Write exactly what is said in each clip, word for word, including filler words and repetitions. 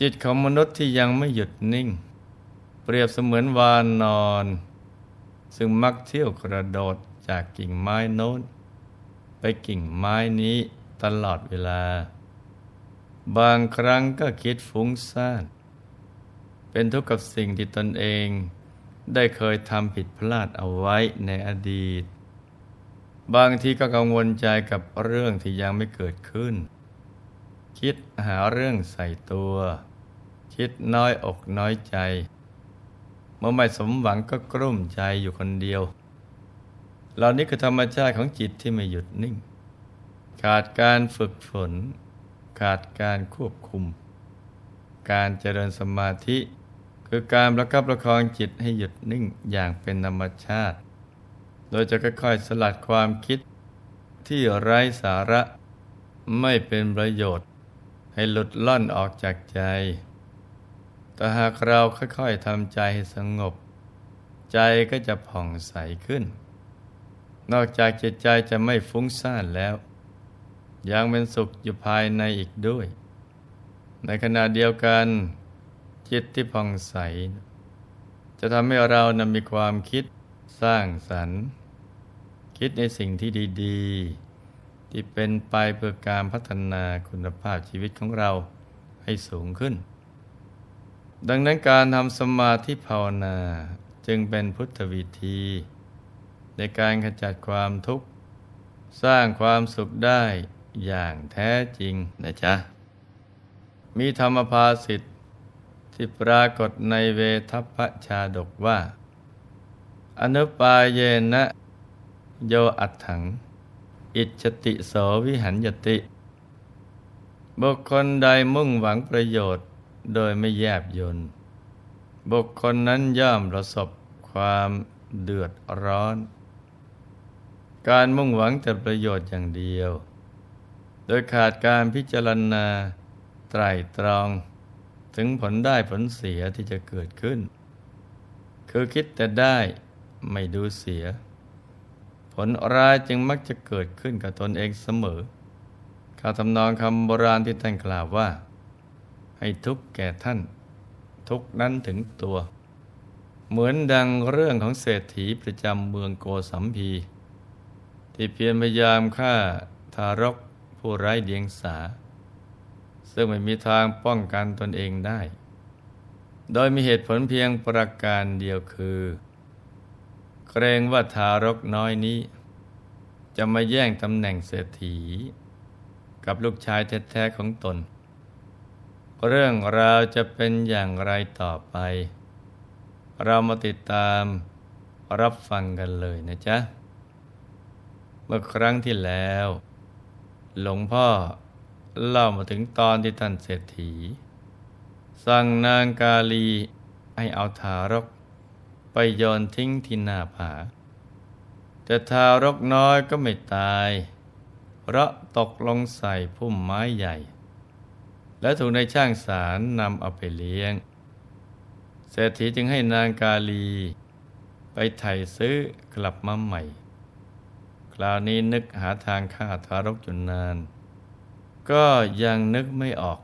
จิตของมนุษย์ที่ยังไม่หยุดนิ่งเปรียบเสมือนวานนอนซึ่งมักเที่ยวกระโดดจากกิ่งไม้โน้นไปกิ่งไม้นี้ตลอดเวลาบางครั้งก็คิดฟุ้งซ่านเป็นทุกข์กับสิ่งที่ตนเองได้เคยทำผิดพลาดเอาไว้ในอดีตบางทีก็กังวลใจกับเรื่องที่ยังไม่เกิดขึ้นคิดหาเรื่องใส่ตัวคิดน้อยอกน้อยใจเมื่อไม่สมหวังก็กลุ้มใจอยู่คนเดียวเหล่านี้คือธรรมชาติของจิตที่ไม่หยุดนิ่งขาดการฝึกฝนขาดการควบคุมการเจริญสมาธิคือการประคับประคองจิตให้หยุดนิ่งอย่างเป็นธรรมชาติโดยจะค่อยๆสลัดความคิดที่ไร้สาระไม่เป็นประโยชน์ให้หลุดล่อนออกจากใจแต่หากเราค่อยๆทำใจให้สงบใจก็จะผ่องใสขึ้นนอกจากจิตใจจะไม่ฟุ้งซ่านแล้วยังเป็นสุขอยู่ภายในอีกด้วยในขณะเดียวกันจิตที่ผ่องใสจะทำให้เรานำมีความคิดสร้างสรรค์คิดในสิ่งที่ดีๆที่เป็นไปเพื่อการพัฒนาคุณภาพชีวิตของเราให้สูงขึ้นดังนั้นการทำสมาธิภาวนาจึงเป็นพุทธวิธีในการขจัดความทุกข์สร้างความสุขได้อย่างแท้จริงนะจ๊ะมีธรรมภาษิตที่ปรากฏในเวทัพพชาดกว่าอนุปาเยนะโยอัตถังอิจฉติโสวิหันยติบุคคลใดมุ่งหวังประโยชน์โดยไม่แยบยลบุคคลนั้นย่อมประสบความเดือดร้อนการมุ่งหวังแต่ประโยชน์อย่างเดียวโดยขาดการพิจารณาไตร่ตรองถึงผลได้ผลเสียที่จะเกิดขึ้นคือคิดแต่ได้ไม่ดูเสียผลร้ายจึงมักจะเกิดขึ้นกับตนเองเสมอข้าทำนองคำโบราณที่ท่านกล่าวว่าให้ทุกข์แก่ท่านทุกข์นั้นถึงตัวเหมือนดังเรื่องของเศรษฐีประจำเมืองโกสัมพีที่เพียรพยายามฆ่าทารกผู้ไร้เดียงสาซึ่งไม่มีทางป้องกันตนเองได้โดยมีเหตุผลเพียงประการเดียวคือเกรงว่าทารกน้อยนี้จะมาแย่งตำแหน่งเศรษฐีกับลูกชายแท้ๆของตนเรื่องราวจะเป็นอย่างไรต่อไปเรามาติดตามรับฟังกันเลยนะจ๊ะเมื่อครั้งที่แล้วหลวงพ่อเล่ามาถึงตอนที่ท่านเศรษฐีสั่งนางกาลีให้เอาทารกไปโยนทิ้งที่หน้าผาแต่ทารกน้อยก็ไม่ตายเพราะตกลงใส่พุ่มไม้ใหญ่และถูกนายช่างสารนำเอาไปเลี้ยงเศรษฐีจึงให้นางกาลีไปไถ่ซื้อกลับมาใหม่คราวนี้นึกหาทางฆ่าทารกจนนานก็ยังนึกไม่ออก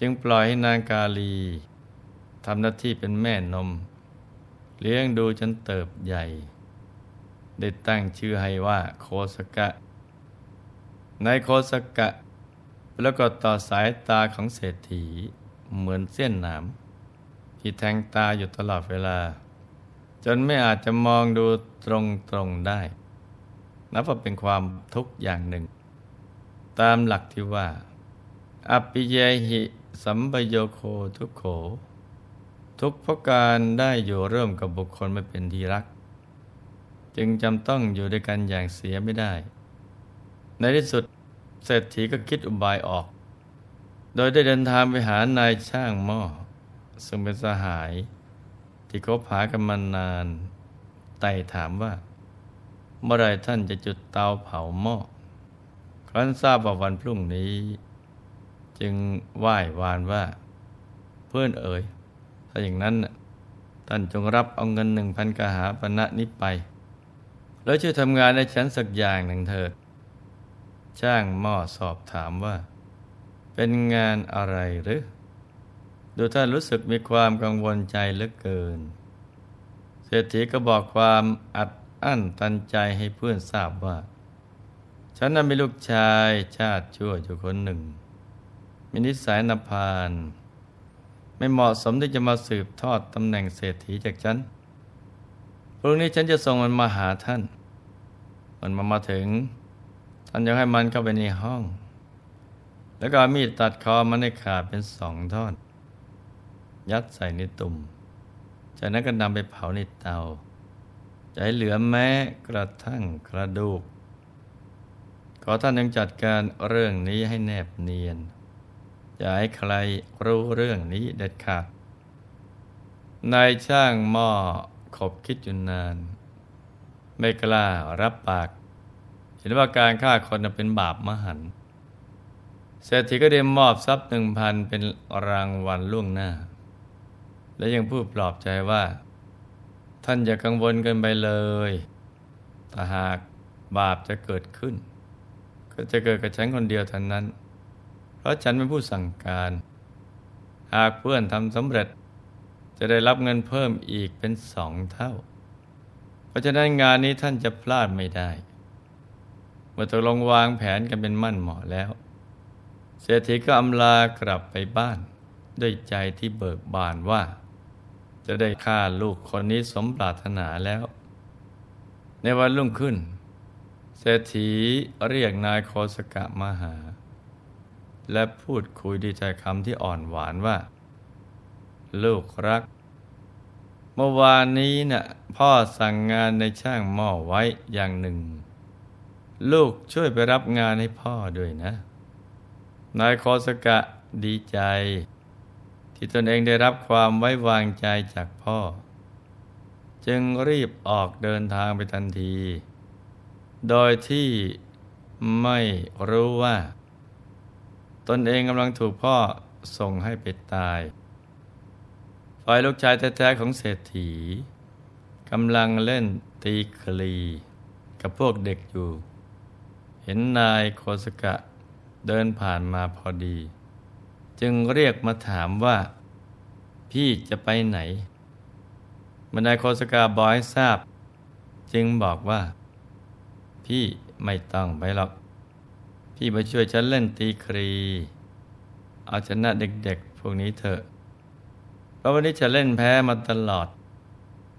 จึงปล่อยให้นางกาลีทำหน้าที่เป็นแม่นมเลี้ยงดูจนเติบใหญ่ได้ตั้งชื่อให้ว่าโคสกะในโคสกะแล้วก็ต่อสายตาของเศรษฐีเหมือนเสี้ยนหนามที่แทงตาอยู่ตลอดเวลาจนไม่อาจจะมองดูตรงๆได้นับว่าเป็นความทุกข์อย่างหนึ่งตามหลักที่ว่าอภิเยหิสัมปโยโคทุกโขทุกข์เพราะการได้อยู่ร่วมกับบุคคลไม่เป็นที่รักจึงจำต้องอยู่ด้วยกันอย่างเสียไม่ได้ในที่สุดเศรษฐีก็คิดอุบายออกโดยได้เดินทางไปหานายช่างหม้อซึ่งเป็นสหายที่คบหากันมานานไต่ถามว่าเมื่อไรท่านจะจุดเตาเผาหม้อครั้นทราบว่าวันพรุ่งนี้จึงไหว้วานว่าเพื่อนเอ๋ยถ้าอย่างนั้นท่านจงรับเอาเงินหนึ่งพันกหาปณะนี้ไปแล้วช่วยทำงานให้ฉันสักอย่างหนึ่งเถิดช่างหม้อสอบถามว่า เป็นงานอะไรหรือดูท่านรู้สึกมีความกังวลใจเหลือเกินเศรษฐีก็บอกความอัดอั้นตันใจให้เพื่อนทราบว่าฉันนั้นมีลูกชายชาติชั่วอยู่คนหนึ่งมีนิสัยนำพาลไม่เหมาะสมที่จะมาสืบทอดตำแหน่งเศรษฐีจากฉันพรุ่งนี้ฉันจะส่งมันมาหาท่านมันมามาถึงท่านอยากให้มันเข้าไปในห้องแล้วก็เอามีดตัดคอมันให้ขาดเป็นสองท่อนยัดใส่ในตุ่มจากนั้นก็นำไปเผาในเตาจะให้เหลือแม้กระทั่งกระดูกขอท่านจงจัดการเรื่องนี้ให้แนบเนียนอย่าให้ใครรู้เรื่องนี้เด็ดขาดนายช่างหม้อขบคิดอยู่นานไม่กล้ารับปากเห็นว่าการฆ่าคนเป็นบาปมหันต์เศรษฐีก็ได้มอบทรัพย์หนึ่งพันเป็นรางวัลล่วงหน้าและยังพูดปลอบใจว่าท่านอย่ากังวลเกินไปเลยถ้าหากบาปจะเกิดขึ้นก็จะเกิดกับฉันคนเดียวเท่านั้นเพราะฉันเป็นผู้สั่งการหากเพื่อนทำสำเร็จจะได้รับเงินเพิ่มอีกเป็นสองเท่าเพราะฉะนั้นงานนี้ท่านจะพลาดไม่ได้เมื่อตกลงวางแผนกันเป็นมั่นเหมาะแล้วเศรษฐีก็อำลากลับไปบ้านด้วยใจที่เบิกบานว่าจะได้ฆ่าลูกคนนี้สมปรารถนาแล้วในวันรุ่งขึ้นเศรษฐีเรียกนายโคสกะมาหาและพูดคุยด้วยใจคำที่อ่อนหวานว่าลูกรักเมื่อวานนี้น่ะพ่อสั่งงานในช่างหม้อไว้อย่างหนึ่งลูกช่วยไปรับงานให้พ่อด้วยนะนายโคสกะดีใจที่ตนเองได้รับความไว้วางใจจากพ่อจึงรีบออกเดินทางไปทันทีโดยที่ไม่รู้ว่าตนเองกำลังถูกพ่อส่งให้ไปตายฝ่ายลูกชายแท้ๆของเศรษฐีกำลังเล่นตีคลีกับพวกเด็กอยู่เห็นนายโคสกะเดินผ่านมาพอดีจึงเรียกมาถามว่าพี่จะไปไหนเมื่อนายโคสกะบอกให้ทราบจึงบอกว่าพี่ไม่ต้องไปหรอกพี่มาช่วยฉันเล่นตีคลีเอาชนะเด็กๆพวกนี้เถอะเพราะวันนี้ฉันเล่นแพ้มาตลอด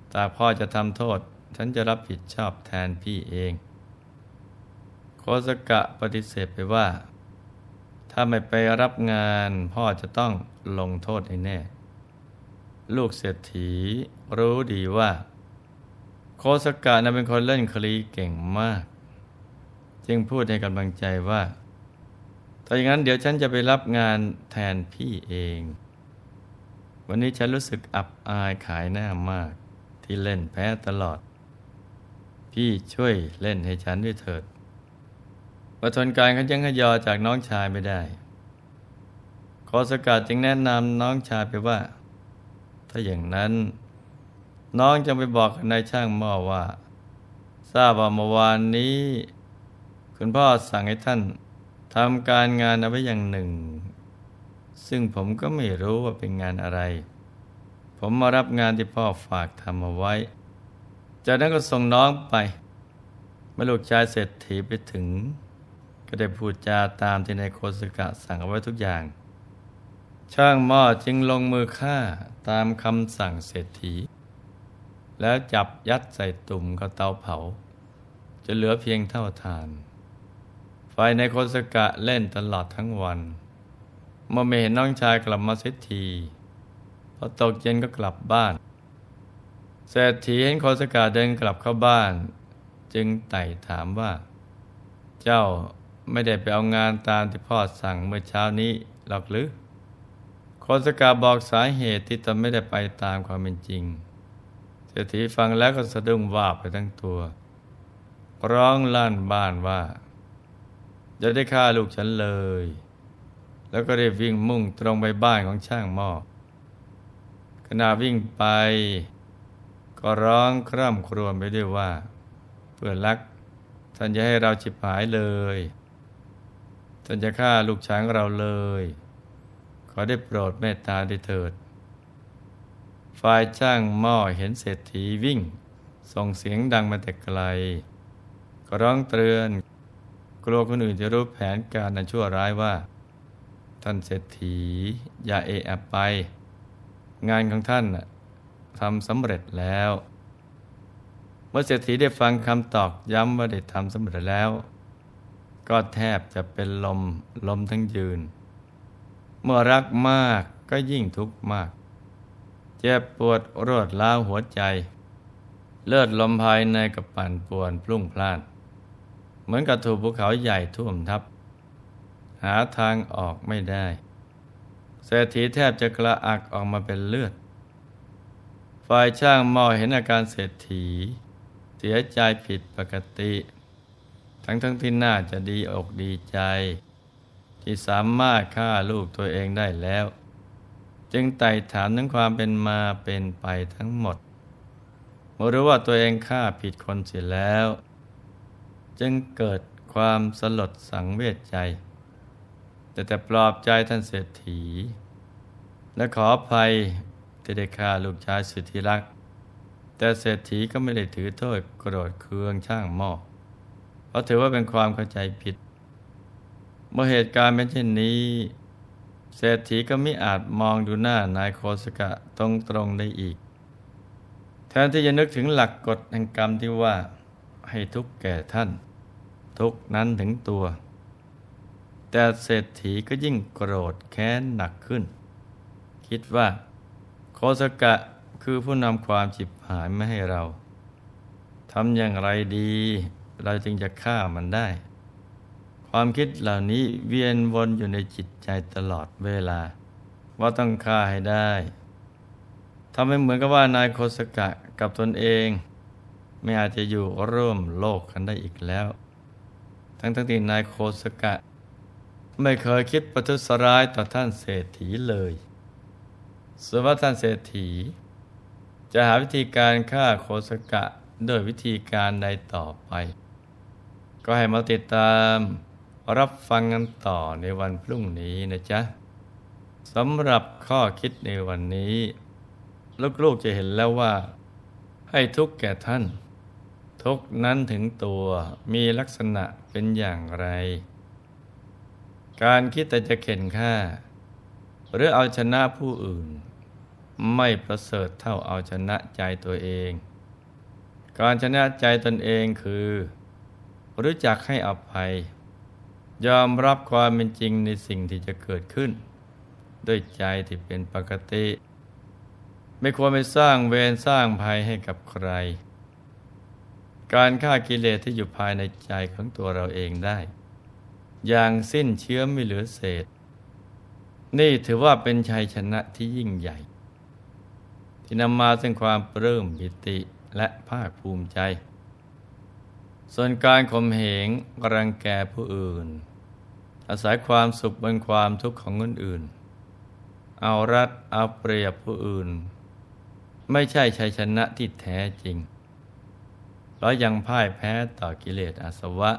แต่พ่อจะทำโทษฉันจะรับผิดชอบแทนพี่เองโคสกะปฏิเสธไปว่าถ้าไม่ไปรับงานพ่อจะต้องลงโทษให้แน่ลูกเศรษฐีรู้ดีว่าโคสกะนั้นเป็นคนเล่นคลีเก่งมากจึงพูดให้กำลังใจว่าถ้าอย่างนั้นเดี๋ยวฉันจะไปรับงานแทนพี่เองวันนี้ฉันรู้สึกอับอายขายหน้ามากที่เล่นแพ้ตลอดพี่ช่วยเล่นให้ฉันด้วยเถิดประทนการขัดแย้งขยอจากน้องชายไม่ได้โคสกะจึงแนะนำน้องชายไปว่าถ้าอย่างนั้นน้องจะไปบอกนายช่างหม้อว่าทราบว่าเมื่อวานนี้คุณพ่อสั่งให้ท่านทำการงานเอาไว้อย่างหนึ่งซึ่งผมก็ไม่รู้ว่าเป็นงานอะไรผมมารับงานที่พ่อฝากทำเอาไว้จากนั้นก็ส่งน้องไปเมื่อลูกชายเศรษฐีไปถึงก็ได้พูดจาตามที่นายโคสกะสั่งเอาไว้ทุกอย่างช่างหม้อจึงลงมือฆ่าตามคำสั่งเศรษฐีแล้วจับยัดใส่ตุ่มกับเตาเผาจนเหลือเพียงเท่าฐานฝ่ายนายโคสกะเล่นตลอดทั้งวันเมื่อไม่เห็นน้องชายกลับมาเสียทีพอตกเย็นก็กลับบ้านเศรษฐีเห็นโคสกะเดินกลับเข้าบ้านจึงไต่ถามว่าเจ้าไม่ได้ไปเอางานตามที่พ่อสั่งเมื่อเช้านี้หรอกหรือโคสกะบอกสาเหตุที่ตนไม่ได้ไปตามความเป็นจริงเศรษฐีฟังแล้วก็สะดุ้งวาบไปทั้งตัวร้องลั่นบ้านว่าจะได้ฆ่าลูกฉันเลยแล้วก็ได้วิ่งมุ่งตรงไปบ้านของช่างหม้อขณะวิ่งไปก็ร้องคร่ำครวญไปด้วยว่าเพื่อนรักท่านจะให้เราฉิบหายเลยเท นจะฆ่าลูกช้างเราเลยขอได้โปรดเมตตาด้วยเถิดฝ่ายช่างหม้อเห็นเศรษฐีวิ่งส่งเสียงดังมาแต่ไกลก็ร้องเตือนกลัวคนอื่นจะรู้แผนการอันชั่วร้ายว่าท่านเศรษฐีอย่าเอะอะไปงานของท่านทำสำเร็จแล้วเมื่อเศรษฐีได้ฟังคำตอกย้ำว่าได้ทำสำเร็จแล้วก็แทบจะเป็นลมลมทั้งยืนเมื่อรักมากก็ยิ่งทุกข์มากเจ็บปวดรวดร้าวหัวใจเลือดลมภายในกระปั่นป่วนพลุ่งพล่านเหมือนกับถูกภูเขาใหญ่ท่วมทับหาทางออกไม่ได้เศรษฐีแทบจะกระอักออกมาเป็นเลือดฝ่ายช่างหม้อเห็นอาการเศรษฐีเสียใจผิดปกติทั้งทั้งที่น่าจะดีอกดีใจที่สามารถฆ่าลูกตัวเองได้แล้วจึงไต่ถามถึงความเป็นมาเป็นไปทั้งหมดเมื่อรู้ว่าตัวเองฆ่าผิดคนเสียแล้วจึงเกิดความสลดสังเวชใจแต่แต่ปลอบใจท่านเศรษฐีและขออภัยที่ได้ฆ่าลูกชายสุดที่รักแต่เศรษฐีก็ไม่ได้ถือโทษโกรธเคืองช่างหม้อเพราะถือว่าเป็นความเข้าใจผิดเมื่อเหตุการณ์เป็นเช่นนี้เศรษฐีก็ไม่อาจมองดูหน้านายโคสกะตรงตรงได้อีกแทนที่จะนึกถึงหลักกฎแห่งกรรมที่ว่าให้ทุกข์แก่ท่านทุกข์นั้นถึงตัวแต่เศรษฐีก็ยิ่งโกรธแค้นหนักขึ้นคิดว่าโคสกะคือผู้นำความฉิบหายมาให้เราทำอย่างไรดีเราจึงจะฆ่ามันได้ความคิดเหล่านี้เวียนวนอยู่ในจิตใจตลอดเวลาว่าต้องฆ่าให้ได้ทำให้เหมือนกับว่านายโคสกะกับตนเองไม่อาจจะอยู่ร่วมโลกกันได้อีกแล้วทั้งทั้งที่นายโคสกะไม่เคยคิดประทุษร้ายต่อท่านเศรษฐีเลยส่วนว่าท่านเศรษฐีจะหาวิธีการฆ่าโคสกะโดยวิธีการใดต่อไปก็ให้มาติดตามรับฟังกันต่อในวันพรุ่งนี้นะจ๊ะสำหรับข้อคิดในวันนี้ลูกๆจะเห็นแล้วว่าให้ทุกข์แก่ท่านทุกข์นั้นถึงตัวมีลักษณะเป็นอย่างไรการคิดแต่จะเข็นฆ่าหรือเอาชนะผู้อื่นไม่ประเสริฐเท่าเอาชนะใจตัวเองการชนะใจตนเองคือรู้จักให้อภัยยอมรับความเป็นจริงในสิ่งที่จะเกิดขึ้นด้วยใจที่เป็นปกติไม่ควรไปสร้างเวรสร้างภัยให้กับใครการฆ่ากิเลสที่อยู่ภายในใจของตัวเราเองได้อย่างสิ้นเชื้อไม่เหลือเศษนี่ถือว่าเป็นชัยชนะที่ยิ่งใหญ่ที่นำมาซึ่งความปลื้มปิติและภาคภูมิใจส่วนการข่มเหงรังแกผู้อื่นอาศัยความสุขบนความทุกข์ของคนอื่นเอารัดเอาเปรียบผู้อื่นไม่ใช่ชัยชนะที่แท้จริงแล้วยังพ่ายแพ้ต่อกิเลสอาสวะ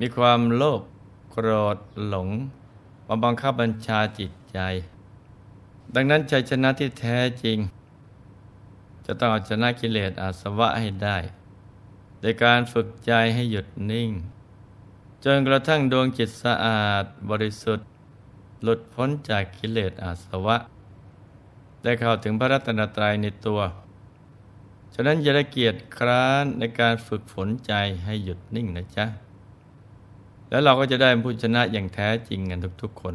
มีความโลภโกรธหลงมาบังคับบัญชาจิตใจดังนั้นชัยชนะที่แท้จริงจะต้องเอาชนะกิเลสอาสวะให้ได้โดยการฝึกใจให้หยุดนิ่งจนกระทั่งดวงจิตสะอาดบริสุทธิ์หลุดพ้นจากกิเลสอาสวะได้เข้าถึงพระรัตนตรัยในตัวฉะนั้นอย่าได้เกียจคร้านในการฝึกฝนใจให้หยุดนิ่งนะจ๊ะแล้วเราก็จะได้ผู้ชนะอย่างแท้จริงกันทุกๆคน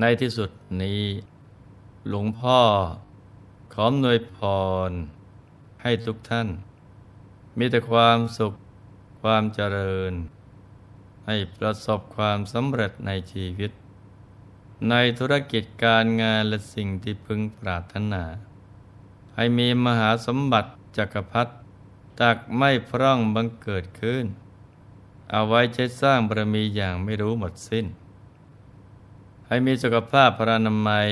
ในที่สุดนี้หลวงพ่อขออำนวยพรให้ทุกท่านมีแต่ความสุขความเจริญให้ประสบความสำเร็จในชีวิตในธุรกิจการงานและสิ่งที่พึงปรารถนาให้มีมหาสมบัติจักรพรรดิตักไม่พร่องบังเกิดขึ้นเอาไว้ใช้สร้างบารมีอย่างไม่รู้หมดสิ้นให้มีสุขภาพพรรณนามัย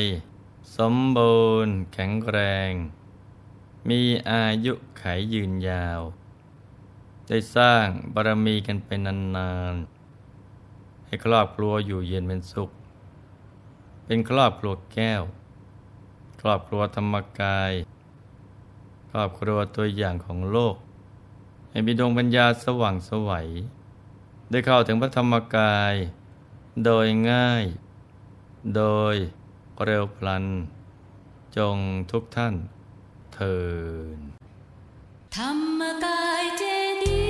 สมบูรณ์แข็งแรงมีอายุขัยยืนยาวได้สร้างบารมีกันไปนานๆ ให้ครอบครัวอยู่เย็นเป็นสุขเป็นครอบครัวแก้วครอบครัวธรรมกายครอบครัวตัวอย่างของโลกให้มีดวงปัญญาสว่างไสวได้เข้าถึงพระธรรมกายโดยง่ายโดยเร็วพลันจงทุกท่านเทอญธรรมกายเจดีย์